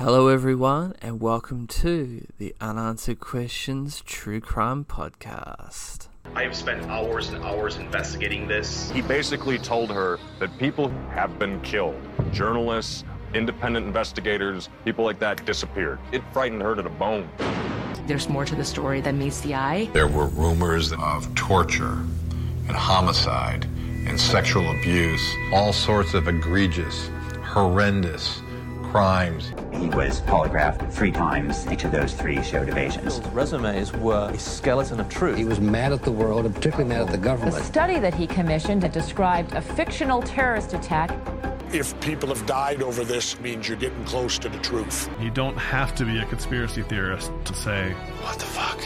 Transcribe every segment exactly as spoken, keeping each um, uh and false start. Hello everyone and welcome to the Unanswered Questions True Crime Podcast. I have spent hours and hours investigating this. He basically told her that people have been killed. Journalists, independent investigators, people like that disappeared. It frightened her to the bone. There's more to the story than meets the eye. There were rumors of torture and homicide and sexual abuse, all sorts of egregious, horrendous crimes. He was polygraphed three times. Each of those three showed evasions. His resumes were a skeleton of truth. He was mad at the world and particularly mad at the government. The study that he commissioned that described a fictional terrorist attack. If people have died over this, it means you're getting close to the truth. You don't have to be a conspiracy theorist to say, what the fuck?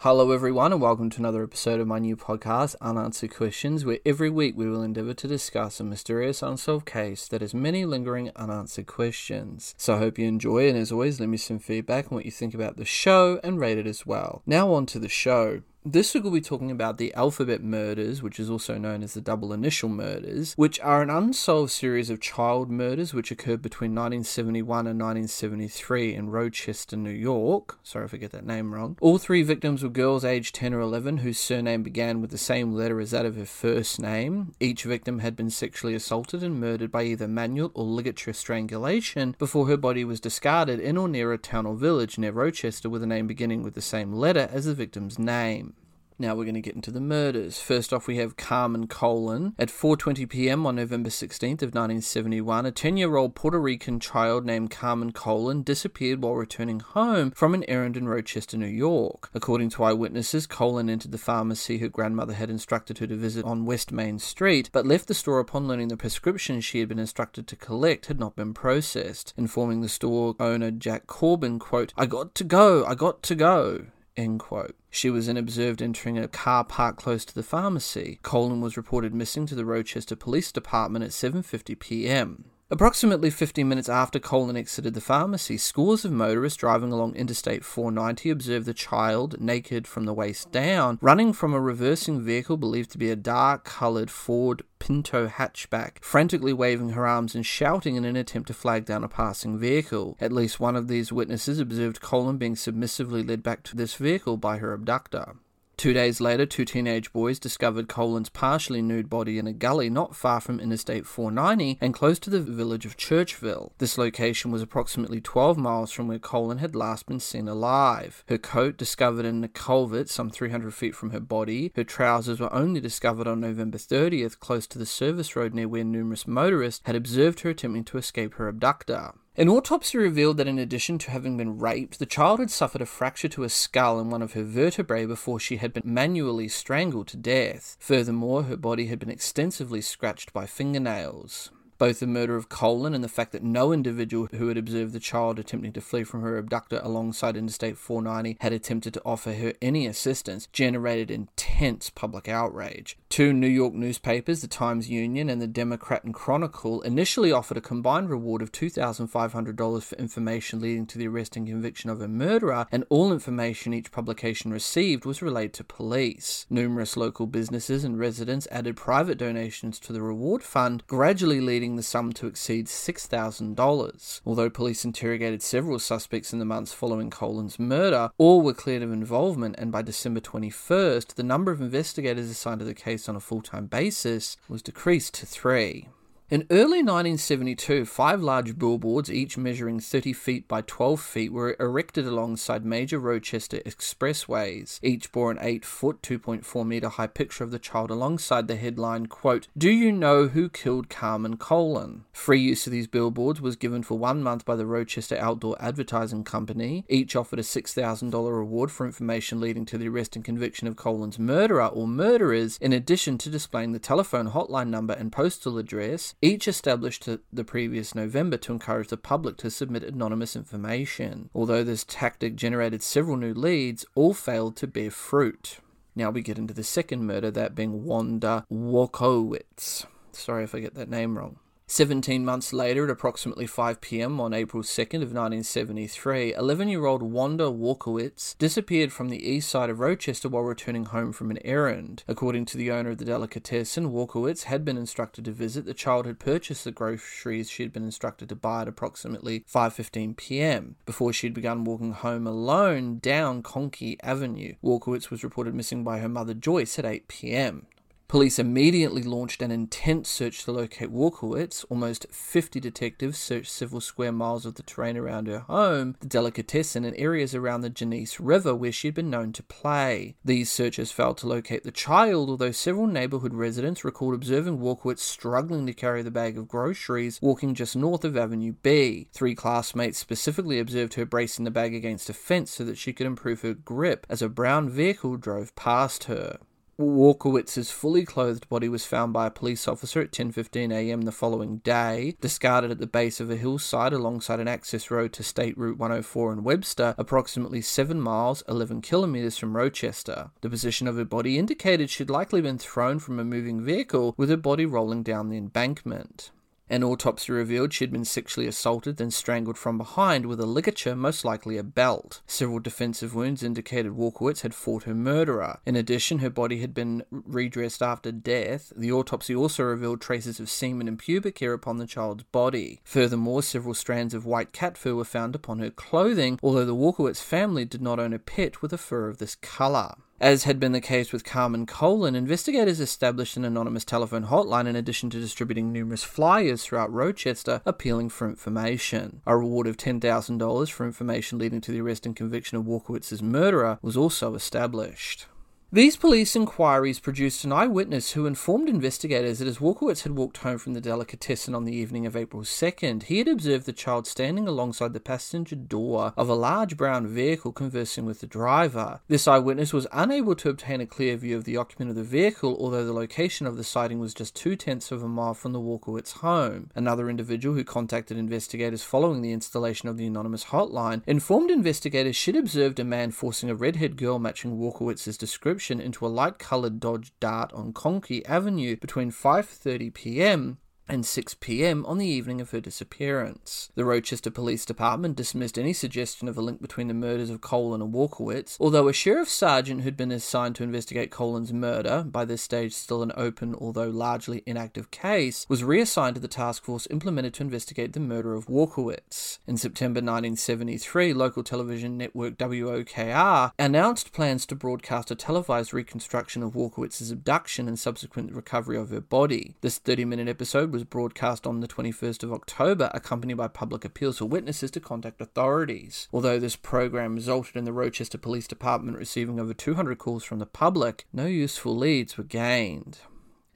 Hello everyone and welcome to another episode of my new podcast, Unanswered Questions, where every week we will endeavour to discuss a mysterious unsolved case that has many lingering unanswered questions. So I hope you enjoy, and as always, leave me some feedback on what you think about the show and rate it as well. Now on to the show. This week we'll be talking about the Alphabet Murders, which is also known as the Double Initial Murders, which are an unsolved series of child murders which occurred between nineteen seventy-one and nineteen seventy-three in Rochester, New York. Sorry if I get that name wrong. All three victims were girls aged ten or eleven whose surname began with the same letter as that of her first name. Each victim had been sexually assaulted and murdered by either manual or ligature strangulation before her body was discarded in or near a town or village near Rochester with a name beginning with the same letter as the victim's name. Now we're going to get into the murders. First off, we have Carmen Colon. At four twenty p.m. on November sixteenth of nineteen seventy-one, a ten-year-old Puerto Rican child named Carmen Colon disappeared while returning home from an errand in Rochester, New York. According to eyewitnesses, Colon entered the pharmacy her grandmother had instructed her to visit on West Main Street, but left the store upon learning the prescription she had been instructed to collect had not been processed, informing the store owner Jack Corbin, quote, "I got to go, I got to go," end quote. She was then observed entering a car parked close to the pharmacy. Colon was reported missing to the Rochester Police Department at seven fifty p.m. Approximately fifteen minutes after Colon exited the pharmacy, scores of motorists driving along Interstate four ninety observed the child, naked from the waist down, running from a reversing vehicle believed to be a dark-coloured Ford Pinto hatchback, frantically waving her arms and shouting in an attempt to flag down a passing vehicle. At least one of these witnesses observed Colon being submissively led back to this vehicle by her abductor. Two days later, two teenage boys discovered Colon's partially nude body in a gully not far from Interstate four ninety and close to the village of Churchville. This location was approximately twelve miles from where Colon had last been seen alive. Her coat discovered in a culvert some three hundred feet from her body. Her trousers were only discovered on November thirtieth, close to the service road near where numerous motorists had observed her attempting to escape her abductor. An autopsy revealed that in addition to having been raped, the child had suffered a fracture to her skull and one of her vertebrae before she had been manually strangled to death. Furthermore, her body had been extensively scratched by fingernails. Both the murder of Colon and the fact that no individual who had observed the child attempting to flee from her abductor alongside Interstate four ninety had attempted to offer her any assistance generated intense public outrage. Two New York newspapers, the Times-Union and the Democrat and Chronicle, initially offered a combined reward of two thousand five hundred dollars for information leading to the arrest and conviction of a murderer, and all information each publication received was relayed to police. Numerous local businesses and residents added private donations to the reward fund, gradually leading the sum to exceed six thousand dollars. Although police interrogated several suspects in the months following Colon's murder, all were cleared of involvement, and by December twenty-first, the number of investigators assigned to the case on a full-time basis was decreased to three. In early nineteen seventy-two, five large billboards, each measuring thirty feet by twelve feet, were erected alongside major Rochester expressways. Each bore an eight-foot, two point four metre high picture of the child alongside the headline, quote, "Do you know who killed Carmen Colon?" Free use of these billboards was given for one month by the Rochester Outdoor Advertising Company. Each offered a six thousand dollars reward for information leading to the arrest and conviction of Colon's murderer or murderers, in addition to displaying the telephone hotline number and postal address, each established the previous November to encourage the public to submit anonymous information. Although this tactic generated several new leads, all failed to bear fruit. Now we get into the second murder, that being Wanda Walkowicz. Sorry if I get that name wrong. Seventeen months later, at approximately five p.m. on April second of nineteen seventy-three, eleven-year-old Wanda Walkowicz disappeared from the east side of Rochester while returning home from an errand. According to the owner of the delicatessen, Walkowicz had been instructed to visit. The child had purchased the groceries she had been instructed to buy at approximately five fifteen p.m. before she had begun walking home alone down Conkey Avenue. Walkowicz was reported missing by her mother Joyce at eight p.m. Police immediately launched an intense search to locate Walkowicz. Almost fifty detectives searched several square miles of the terrain around her home, the delicatessen, and areas around the Genesee River where she had been known to play. These searches failed to locate the child, although several neighborhood residents recalled observing Walkowicz struggling to carry the bag of groceries, walking just north of Avenue B. Three classmates specifically observed her bracing the bag against a fence so that she could improve her grip as a brown vehicle drove past her. Walkowicz's fully clothed body was found by a police officer at ten fifteen a.m. the following day, discarded at the base of a hillside alongside an access road to State Route one oh four in Webster, approximately seven miles, eleven kilometres from Rochester. The position of her body indicated she'd likely been thrown from a moving vehicle, with her body rolling down the embankment. An autopsy revealed she had been sexually assaulted, then strangled from behind with a ligature, most likely a belt. Several defensive wounds indicated Walkowicz had fought her murderer. In addition, her body had been redressed after death. The autopsy also revealed traces of semen and pubic hair upon the child's body. Furthermore, several strands of white cat fur were found upon her clothing, although the Walkowicz family did not own a pet with a fur of this colour. As had been the case with Carmen Colon, investigators established an anonymous telephone hotline in addition to distributing numerous flyers throughout Rochester appealing for information. A reward of ten thousand dollars for information leading to the arrest and conviction of Walkowicz's murderer was also established. These police inquiries produced an eyewitness who informed investigators that as Walkowicz had walked home from the delicatessen on the evening of April second, he had observed the child standing alongside the passenger door of a large brown vehicle conversing with the driver. This eyewitness was unable to obtain a clear view of the occupant of the vehicle, although the location of the sighting was just two-tenths of a mile from the Walkowicz home. Another individual who contacted investigators following the installation of the anonymous hotline informed investigators she'd observed a man forcing a redhead girl matching Walkowicz's description into a light-coloured Dodge Dart on Conkey Avenue between five thirty p.m. and six p.m. on the evening of her disappearance. The Rochester Police Department dismissed any suggestion of a link between the murders of Colon and Walkowicz, although a sheriff's sergeant who'd been assigned to investigate Colon's murder, by this stage still an open although largely inactive case, was reassigned to the task force implemented to investigate the murder of Walkowicz. In September nineteen seventy-three, local television network W O K R announced plans to broadcast a televised reconstruction of Walkowicz's abduction and subsequent recovery of her body. This thirty-minute episode was broadcast on the twenty-first of October, accompanied by public appeals for witnesses to contact authorities. Although this program resulted in the Rochester Police Department receiving over two hundred calls from the public, no useful leads were gained.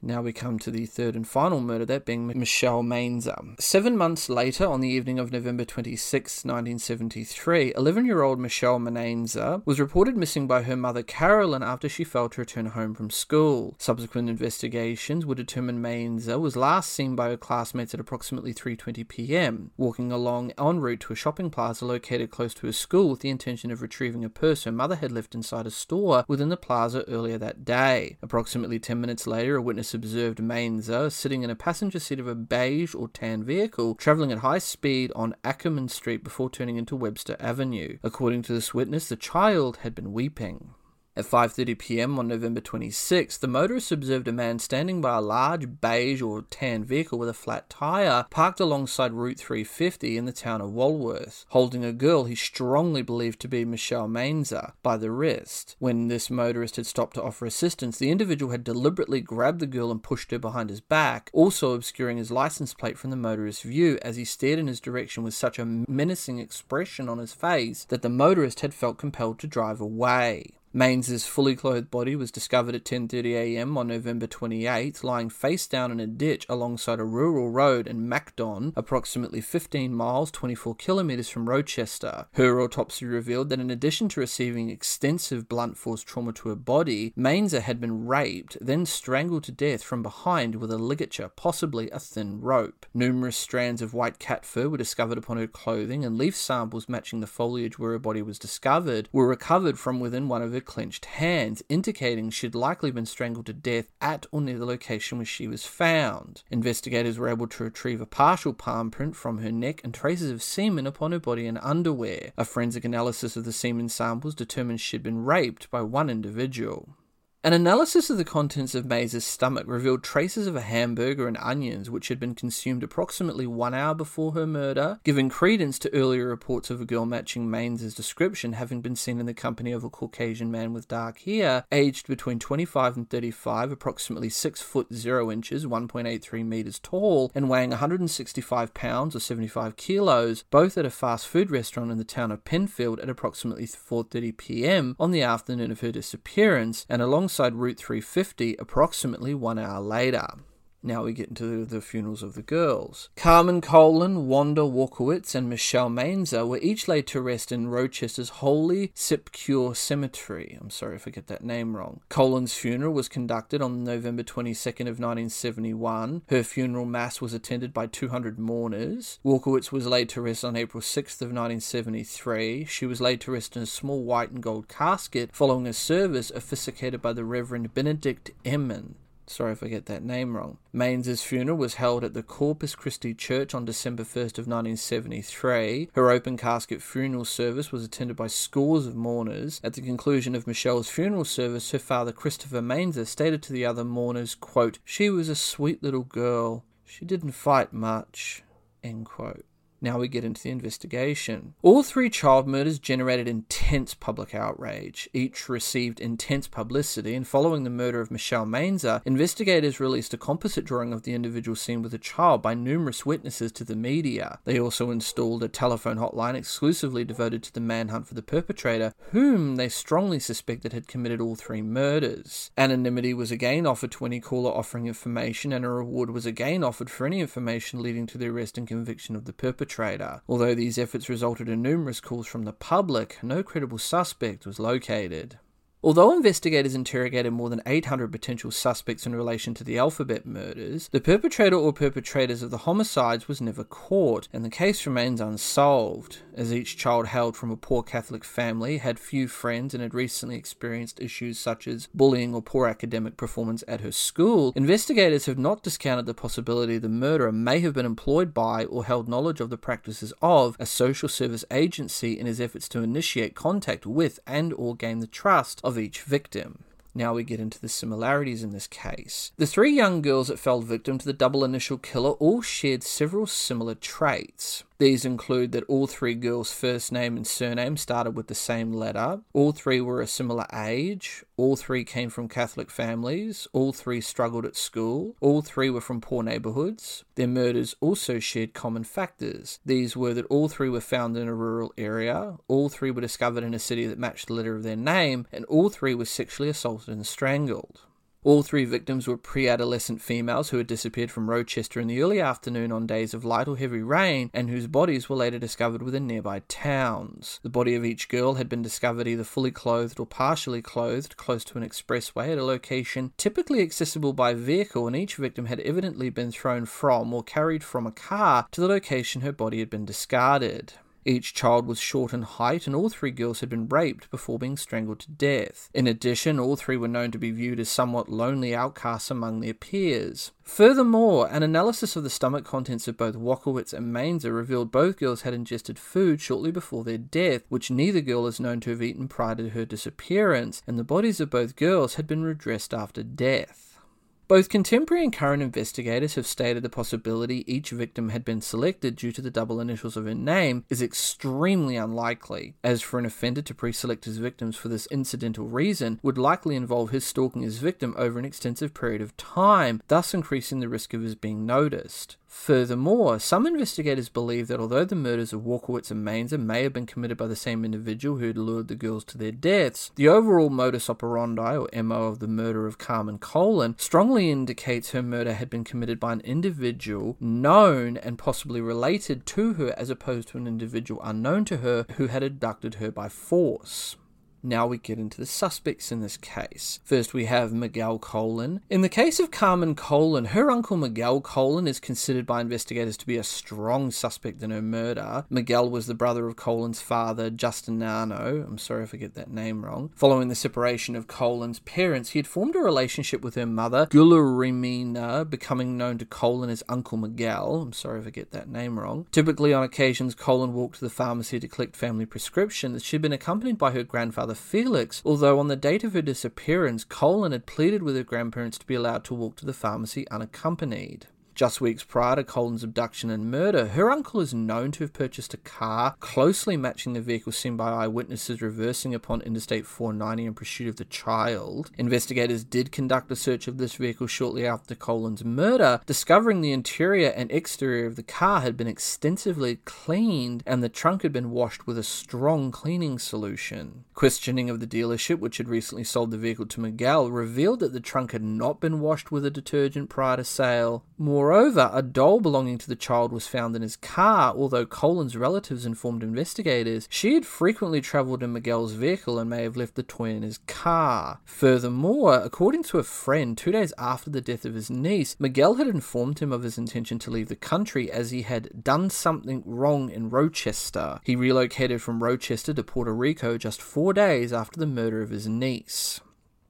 Now we come to the third and final murder, that being Michelle Mainzer. Seven months later, on the evening of November twenty-sixth, nineteen seventy-three, eleven-year-old Michelle Mainzer was reported missing by her mother Carolyn after she failed to return home from school. Subsequent investigations would determine Mainzer was last seen by her classmates at approximately three twenty p.m., walking along en route to a shopping plaza located close to her school with the intention of retrieving a purse her mother had left inside a store within the plaza earlier that day. Approximately ten minutes later, a witness observed Mainzer sitting in a passenger seat of a beige or tan vehicle travelling at high speed on Ackerman Street before turning into Webster Avenue. According to this witness, the child had been weeping. At five thirty p.m. on November twenty-sixth, the motorist observed a man standing by a large beige or tan vehicle with a flat tyre parked alongside Route three fifty in the town of Walworth, holding a girl he strongly believed to be Michelle Mainzer by the wrist. When this motorist had stopped to offer assistance, the individual had deliberately grabbed the girl and pushed her behind his back, also obscuring his license plate from the motorist's view as he stared in his direction with such a menacing expression on his face that the motorist had felt compelled to drive away. Mainzer's fully clothed body was discovered at ten thirty a.m. on November twenty-eighth, lying face down in a ditch alongside a rural road in Macdon, approximately fifteen miles, twenty-four kilometres from Rochester. Her autopsy revealed that in addition to receiving extensive blunt force trauma to her body, Mainzer had been raped, then strangled to death from behind with a ligature, possibly a thin rope. Numerous strands of white cat fur were discovered upon her clothing, and leaf samples matching the foliage where her body was discovered were recovered from within one of her her clenched hands, indicating she'd likely been strangled to death at or near the location where she was found. Investigators were able to retrieve a partial palm print from her neck and traces of semen upon her body and underwear. A forensic analysis of the semen samples determined she'd been raped by one individual. An analysis of the contents of Mainz's stomach revealed traces of a hamburger and onions which had been consumed approximately one hour before her murder, giving credence to earlier reports of a girl matching Mainz's description having been seen in the company of a Caucasian man with dark hair, aged between twenty-five and thirty-five, approximately six foot zero inches, one point eight three meters tall, and weighing one hundred sixty-five pounds or seventy-five kilos, both at a fast food restaurant in the town of Penfield at approximately four thirty p.m. on the afternoon of her disappearance, and along alongside Route three fifty approximately one hour later. Now we get into the funerals of the girls. Carmen Colon, Wanda Walkowicz, and Michelle Mainzer were each laid to rest in Rochester's Holy Sepulchre Cemetery. I'm sorry if I get that name wrong. Colon's funeral was conducted on November twenty-second of nineteen seventy-one. Her funeral mass was attended by two hundred mourners. Walkowicz was laid to rest on April sixth of nineteen seventy-three. She was laid to rest in a small white and gold casket following a service officiated by the Reverend Benedict Emmon. Sorry if I get that name wrong. Mainz's funeral was held at the Corpus Christi Church on December first of nineteen seventy-three. Her open casket funeral service was attended by scores of mourners. At the conclusion of Michelle's funeral service, her father Christopher Mains stated to the other mourners, quote, "She was a sweet little girl. She didn't fight much," end quote. Now we get into the investigation. All three child murders generated intense public outrage. Each received intense publicity, and following the murder of Michelle Mainzer, investigators released a composite drawing of the individual seen with a child by numerous witnesses to the media. They also installed a telephone hotline exclusively devoted to the manhunt for the perpetrator, whom they strongly suspected had committed all three murders. Anonymity was again offered to any caller offering information, and a reward was again offered for any information leading to the arrest and conviction of the perpetrator. Trader. Although these efforts resulted in numerous calls from the public, no credible suspect was located. Although investigators interrogated more than eight hundred potential suspects in relation to the alphabet murders, the perpetrator or perpetrators of the homicides was never caught, and the case remains unsolved, as each child hailed from a poor Catholic family, had few friends, and had recently experienced issues such as bullying or poor academic performance at her school. Investigators have not discounted the possibility the murderer may have been employed by or held knowledge of the practices of a social service agency in his efforts to initiate contact with and or gain the trust of each victim. Now we get into the similarities in this case. The three young girls that fell victim to the double initial killer all shared several similar traits. These include that all three girls' first name and surname started with the same letter, all three were a similar age, all three came from Catholic families, all three struggled at school, all three were from poor neighbourhoods. Their murders also shared common factors. These were that all three were found in a rural area, all three were discovered in a city that matched the letter of their name, and all three were sexually assaulted and strangled. All three victims were pre-adolescent females who had disappeared from Rochester in the early afternoon on days of light or heavy rain, and whose bodies were later discovered within nearby towns. The body of each girl had been discovered either fully clothed or partially clothed close to an expressway at a location typically accessible by vehicle, and each victim had evidently been thrown from or carried from a car to the location her body had been discarded. Each child was short in height, and all three girls had been raped before being strangled to death. In addition, all three were known to be viewed as somewhat lonely outcasts among their peers. Furthermore, an analysis of the stomach contents of both Walkowicz and Mainzer revealed both girls had ingested food shortly before their death, which neither girl is known to have eaten prior to her disappearance, and the bodies of both girls had been redressed after death. Both contemporary and current investigators have stated the possibility each victim had been selected due to the double initials of her name is extremely unlikely, as for an offender to pre-select his victims for this incidental reason would likely involve his stalking his victim over an extensive period of time, thus increasing the risk of his being noticed. Furthermore, some investigators believe that although the murders of Walkowicz and Mainzer may have been committed by the same individual who had lured the girls to their deaths, the overall modus operandi or M O of the murder of Carmen Colon strongly indicates her murder had been committed by an individual known and possibly related to her as opposed to an individual unknown to her who had abducted her by force. Now we get into the suspects in this case. First, we have Miguel Colon. In the case of Carmen Colon, her uncle Miguel Colon is considered by investigators to be a strong suspect in her murder. Miguel was the brother of Colon's father, Justiniano. I'm sorry if I get that name wrong. Following the separation of Colon's parents, he had formed a relationship with her mother, Guillermina, becoming known to Colon as Uncle Miguel. I'm sorry if I get that name wrong. Typically, on occasions, Colon walked to the pharmacy to collect family prescriptions. She'd been accompanied by her grandfather, Felix, although on the date of her disappearance, Colon had pleaded with her grandparents to be allowed to walk to the pharmacy unaccompanied. Just weeks prior to Colon's abduction and murder, her uncle is known to have purchased a car closely matching the vehicle seen by eyewitnesses reversing upon Interstate four ninety in pursuit of the child. Investigators did conduct a search of this vehicle shortly after Colon's murder, discovering the interior and exterior of the car had been extensively cleaned and the trunk had been washed with a strong cleaning solution. Questioning of the dealership, which had recently sold the vehicle to Miguel, revealed that the trunk had not been washed with a detergent prior to sale. More Moreover, a doll belonging to the child was found in his car, although Colin's relatives informed investigators she had frequently travelled in Miguel's vehicle and may have left the toy in his car. Furthermore, according to a friend, two days after the death of his niece, Miguel had informed him of his intention to leave the country as he had done something wrong in Rochester. He relocated from Rochester to Puerto Rico just four days after the murder of his niece.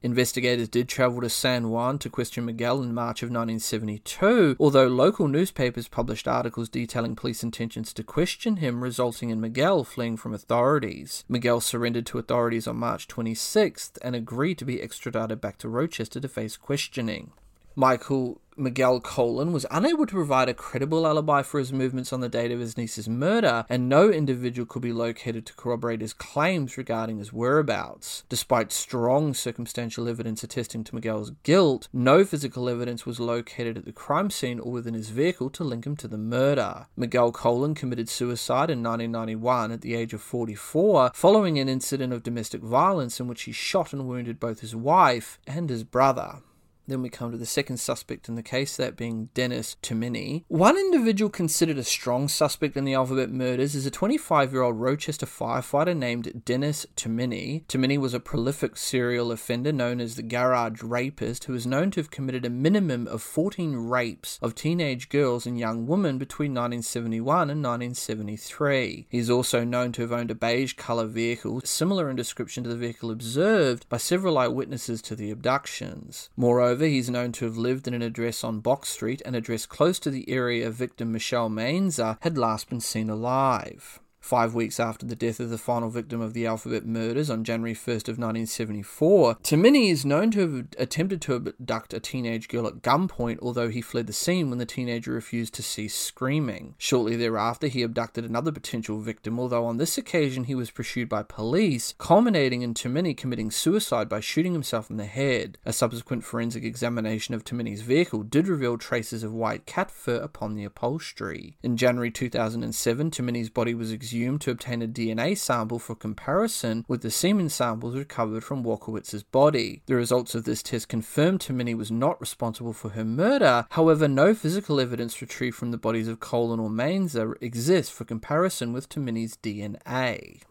Investigators did travel to San Juan to question Miguel in March of nineteen seventy-two, although local newspapers published articles detailing police intentions to question him, resulting in Miguel fleeing from authorities. Miguel surrendered to authorities on March twenty-sixth and agreed to be extradited back to Rochester to face questioning. Michael Miguel Colon was unable to provide a credible alibi for his movements on the date of his niece's murder, and no individual could be located to corroborate his claims regarding his whereabouts. Despite strong circumstantial evidence attesting to Miguel's guilt, no physical evidence was located at the crime scene or within his vehicle to link him to the murder. Miguel Colon committed suicide in nineteen ninety-one at the age of forty-four, following an incident of domestic violence in which he shot and wounded both his wife and his brother. Then we come to the second suspect in the case, that being Dennis Termini. One individual considered a strong suspect in the Alphabet murders is a twenty-five-year-old Rochester firefighter named Dennis Termini. Termini was a prolific serial offender known as the Garage Rapist, who is known to have committed a minimum of fourteen rapes of teenage girls and young women between nineteen seventy-one and nineteen seventy-three. He is also known to have owned a beige colour vehicle, similar in description to the vehicle observed by several eyewitnesses to the abductions. Moreover, he's known to have lived in an address on Box Street, an address close to the area victim Michelle Mainzer had last been seen alive. Five weeks after the death of the final victim of the Alphabet murders on January first of nineteen seventy-four, Termini is known to have attempted to abduct a teenage girl at gunpoint, although he fled the scene when the teenager refused to cease screaming. Shortly thereafter, he abducted another potential victim, although on this occasion he was pursued by police, culminating in Termini committing suicide by shooting himself in the head. A subsequent forensic examination of Termini's vehicle did reveal traces of white cat fur upon the upholstery. In January two thousand seven, Termini's body was exhumed to obtain a D N A sample for comparison with the semen samples recovered from Walkowicz's body. The results of this test confirmed Termini was not responsible for her murder, however no physical evidence retrieved from the bodies of Colon or Mainzer exists for comparison with Termini's D N A.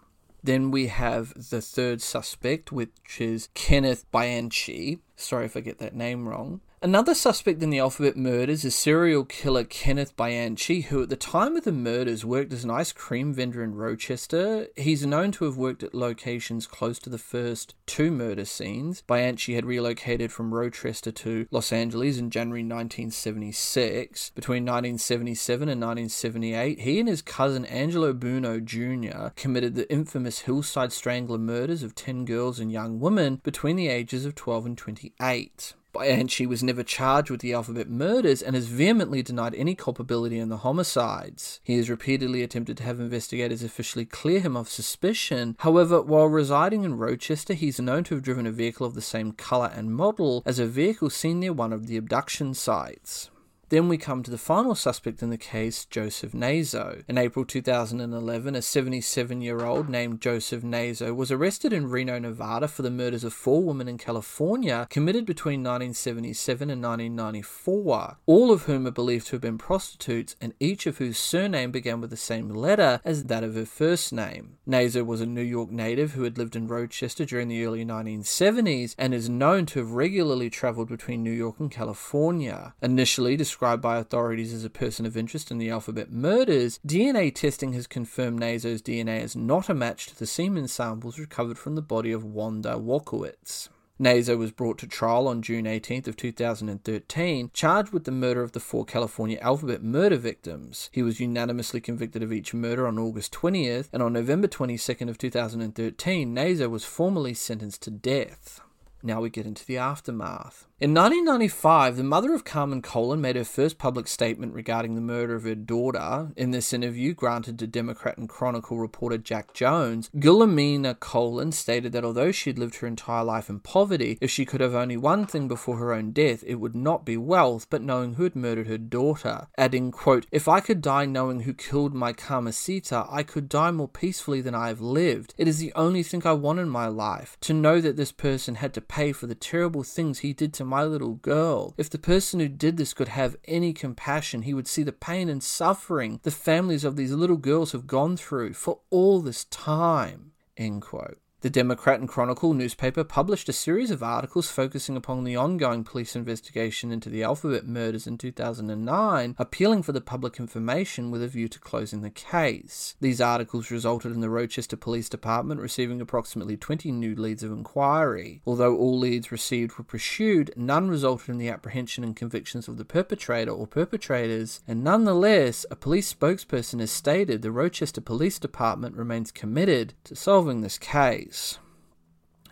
Then we have the third suspect, which is Kenneth Bianchi. Sorry if I get that name wrong. Another suspect in the Alphabet murders is serial killer Kenneth Bianchi, who at the time of the murders worked as an ice cream vendor in Rochester. He's known to have worked at locations close to the first two murder scenes. Bianchi had relocated from Rochester to Los Angeles in January nineteen seventy-six. Between nineteen seventy-seven and nineteen seventy-eight, he and his cousin Angelo Buono Junior committed the infamous Hillside Strangler murders of ten girls and young women between the ages of twelve and twenty-eight. Bianchi was never charged with the Alphabet murders and has vehemently denied any culpability in the homicides. He has repeatedly attempted to have investigators officially clear him of suspicion. However, while residing in Rochester, he is known to have driven a vehicle of the same colour and model as a vehicle seen near one of the abduction sites. Then we come to the final suspect in the case, Joseph Naso. In April two thousand eleven, a seventy-seven-year-old named Joseph Naso was arrested in Reno, Nevada for the murders of four women in California committed between nineteen seventy-seven and nineteen ninety-four, all of whom are believed to have been prostitutes and each of whose surname began with the same letter as that of her first name. Naso was a New York native who had lived in Rochester during the early nineteen seventies and is known to have regularly traveled between New York and California. Initially described by authorities as a person of interest in the alphabet murders, D N A testing has confirmed Naso's D N A is not a match to the semen samples recovered from the body of Wanda Walkowicz. Naso was brought to trial on June eighteenth of two thousand thirteen, charged with the murder of the four California alphabet murder victims. He was unanimously convicted of each murder on August twentieth, and on November twenty-second of two thousand thirteen, Naso was formally sentenced to death. Now we get into the aftermath. In nineteen ninety-five, the mother of Carmen Colon made her first public statement regarding the murder of her daughter. In this interview, granted to Democrat and Chronicle reporter Jack Jones, Guillermina Colon stated that although she'd lived her entire life in poverty, if she could have only one thing before her own death, it would not be wealth, but knowing who had murdered her daughter. Adding, quote, "If I could die knowing who killed my Carmesita, I could die more peacefully than I have lived. It is the only thing I want in my life, to know that this person had to pay for the terrible things he did to my little girl. If the person who did this could have any compassion, he would see the pain and suffering the families of these little girls have gone through for all this time." End quote. The Democrat and Chronicle newspaper published a series of articles focusing upon the ongoing police investigation into the alphabet murders in two thousand nine, appealing for the public information with a view to closing the case. These articles resulted in the Rochester Police Department receiving approximately twenty new leads of inquiry. Although all leads received were pursued, none resulted in the apprehension and convictions of the perpetrator or perpetrators, and nonetheless, a police spokesperson has stated the Rochester Police Department remains committed to solving this case.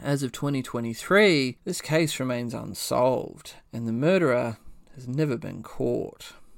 As of twenty twenty-three, this case remains unsolved, and the murderer has never been caught.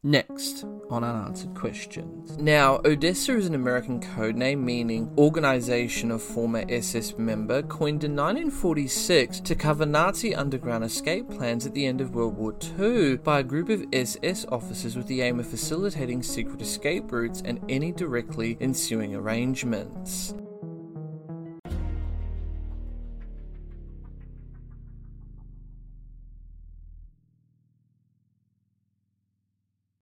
Next on Unanswered Questions. Now, ODESSA is an American code name meaning Organization of Former S S Member, coined in nineteen forty-six to cover Nazi underground escape plans at the end of World War Two by a group of S S officers with the aim of facilitating secret escape routes and any directly ensuing arrangements.